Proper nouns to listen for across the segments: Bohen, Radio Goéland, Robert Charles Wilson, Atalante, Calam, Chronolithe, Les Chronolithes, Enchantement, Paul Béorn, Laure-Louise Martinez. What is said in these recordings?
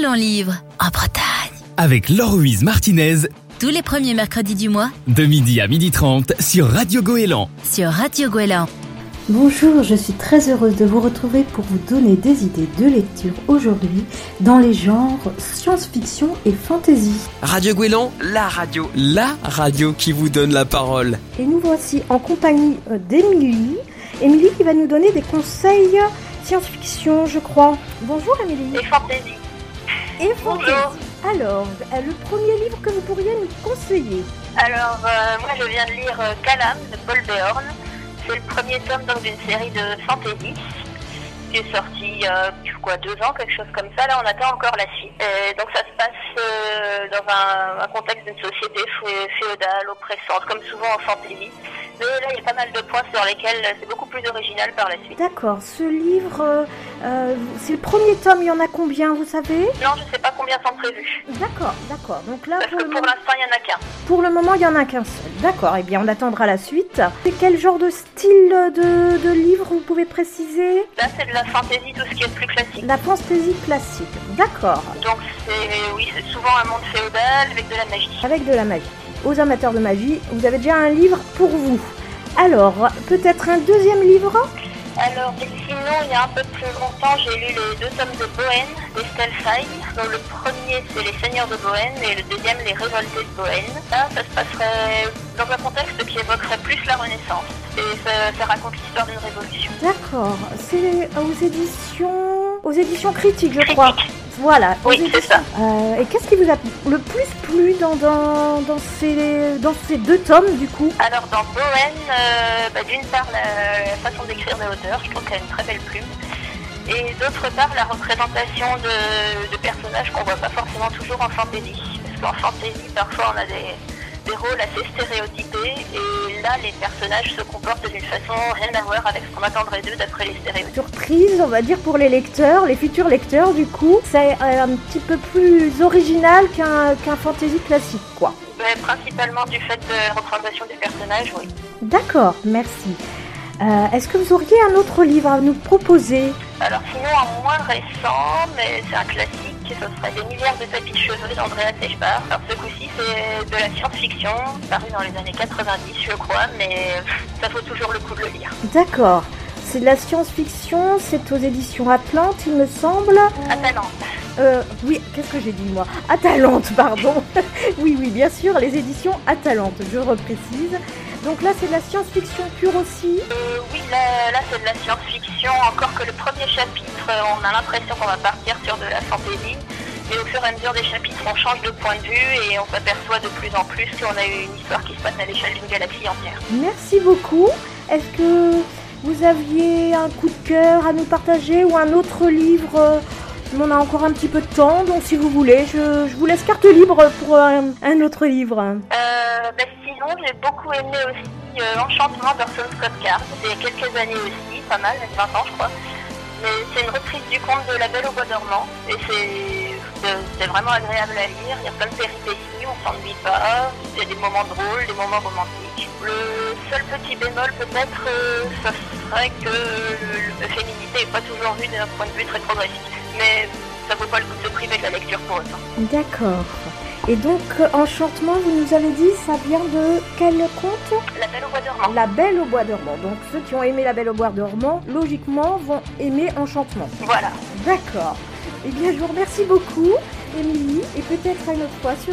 Parlons livre en Bretagne avec Laure-Louise Martinez, tous les premiers mercredis du mois de midi à 12h30 sur Radio Goéland. Bonjour, je suis très heureuse de vous retrouver pour vous donner des idées de lecture aujourd'hui dans les genres science-fiction et fantasy. Radio Goéland, la radio qui vous donne la parole. Et nous voici en compagnie d'Emilie. Émilie qui va nous donner des conseils science-fiction, je crois. Bonjour Émilie. Et fantasy. Bonjour. Alors, le premier livre que vous pourriez nous conseiller? Alors, moi je viens de lire Calam de Paul Béorn. C'est le premier tome donc, d'une série de fantasy qui est sortie il y a 2 ans, quelque chose comme ça. Là, on attend encore la suite. Et donc, ça se passe dans un contexte d'une société féodale, oppressante, comme souvent en fantasy. Mais là, il y a pas mal de points sur lesquels c'est beaucoup plus original par la suite. D'accord. Ce livre, c'est le premier tome. Il y en a combien, vous savez? Non, je ne sais pas combien sont prévus. D'accord. Donc là, pour l'instant, il n'y en a qu'un. Pour le moment, il n'y en a qu'un seul. D'accord. Eh bien, on attendra la suite. C'est quel genre de style de livre vous pouvez préciser? Là, c'est de la fantasy, tout ce qui est plus classique. La fantasy classique. D'accord. Donc, c'est souvent un monde féodal avec de la magie. Aux amateurs de magie, vous avez déjà un livre pour vous. Alors, peut-être un deuxième livre? Alors, sinon, il y a un peu plus longtemps, j'ai lu les 2 tomes de Bohen, d'Estelle Faye. Donc, le premier, c'est Les Seigneurs de Bohen, et le deuxième, Les Révoltés de Bohen. Là, ça se passerait dans un contexte qui évoquerait plus la Renaissance. Et ça raconte l'histoire d'une révolution. D'accord. C'est aux éditions Critiques, je crois. Voilà. Oui, c'est ça. Et qu'est-ce qui vous a le plus plu dans ces 2 tomes, du coup? Alors, dans Bohen, d'une part, la façon d'écrire de l'auteur, je trouve qu'elle a une très belle plume. Et d'autre part, la représentation de personnages qu'on ne voit pas forcément toujours en fantasy. Parce qu'en fantasy, parfois, on a des rôles assez stéréotypés, et là, les personnages se comportent d'une façon rien à voir avec ce qu'on attendrait d'eux d'après les stéréotypes. Surprise, on va dire, pour les lecteurs, les futurs lecteurs, du coup, c'est un petit peu plus original qu'un fantasy classique, quoi. Mais principalement du fait de la représentation des personnages, oui. D'accord, merci. Est-ce que vous auriez un autre livre à nous proposer? Alors sinon, un moins récent, mais c'est un classique, ce serait Des milliards de tapis de cheveux d'Andrea Seichbar. Alors ce coup-ci, c'est de la science-fiction, paru dans les années 90, je crois, mais ça vaut toujours le coup de le lire. D'accord. C'est de la science-fiction, c'est aux éditions Atalante, il me semble. Atalante. Oui, qu'est-ce que j'ai dit, moi? Atalante, pardon. Oui, bien sûr, les éditions Atalante, je reprécise. Donc là, c'est de la science-fiction pure aussi? Oui, là, c'est de la science-fiction, encore que le premier chapitre, on a l'impression qu'on va partir sur de la fantasy, mais au fur et à mesure des chapitres, on change de point de vue et on s'aperçoit de plus en plus qu'on a une histoire qui se passe à l'échelle d'une galaxie entière. Merci beaucoup. Est-ce que vous aviez un coup de cœur à nous partager ou un autre livre? On a encore un petit peu de temps, donc si vous voulez, je vous laisse carte libre pour un autre livre. Sinon, j'ai beaucoup aimé aussi Enchantement d'Orson Scott Card. Il y a quelques années aussi, pas mal, 20 ans je crois. Mais c'est une reprise du conte de La Belle au bois dormant. Et c'est vraiment agréable à lire. Il y a plein de péripéties, on s'ennuie pas. Il y a des moments drôles, des moments romantiques. Le seul petit bémol peut-être, ça serait que la féminité n'est pas toujours vue d'un point de vue très progressif. Mais ça vaut pas le coup de se priver de la lecture pour autant. D'accord. Et donc, Enchantement, vous nous avez dit, ça vient de quel conte? La Belle au bois dormant. La Belle au bois dormant. Donc, ceux qui ont aimé La Belle au bois dormant, logiquement, vont aimer Enchantement. Voilà. D'accord. Eh bien, je vous remercie beaucoup, Émilie, et peut-être à une autre fois sur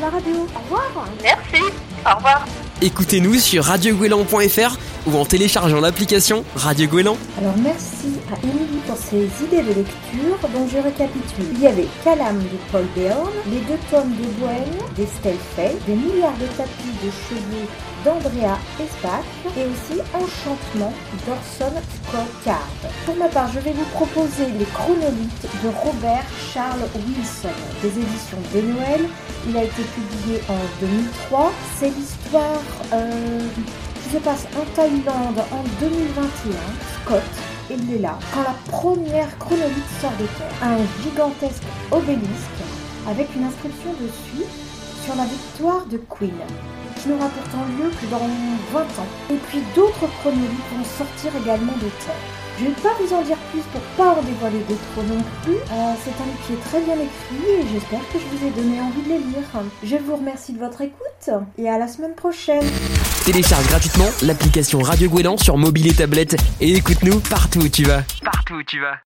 la radio. Au revoir. Merci. Au revoir. Écoutez-nous sur radiogoéland.fr ou en téléchargeant l'application Radio Goéland. Alors merci à Émilie pour ses idées de lecture dont je récapitule. Il y avait Calam de Paul Béorn, les 2 tomes de Bohen d'Estelle Faye, Des milliards de tapis de cheveux d'Andrea Espac et aussi Enchantement d'Orson Scott Card. Pour ma part, je vais vous proposer Les Chronolithes de Robert Charles Wilson, des éditions Des Noël. Il a été publié en 2003. C'est l'histoire qui se passe en Thaïlande en 2021. Scott est là quand la première chronolithe sort de terre. Un gigantesque obélisque avec une inscription dessus sur la victoire de Queen, qui n'aura pourtant lieu que dans 20 ans. Et puis d'autres chronolithes vont sortir également de terre. Je ne vais pas vous en dire plus pour ne pas en dévoiler d'autres non plus. C'est un livre qui est très bien écrit et j'espère que je vous ai donné envie de les lire. Je vous remercie de votre écoute et à la semaine prochaine. Télécharge gratuitement l'application Radio Goéland sur mobile et tablette et écoute-nous partout où tu vas.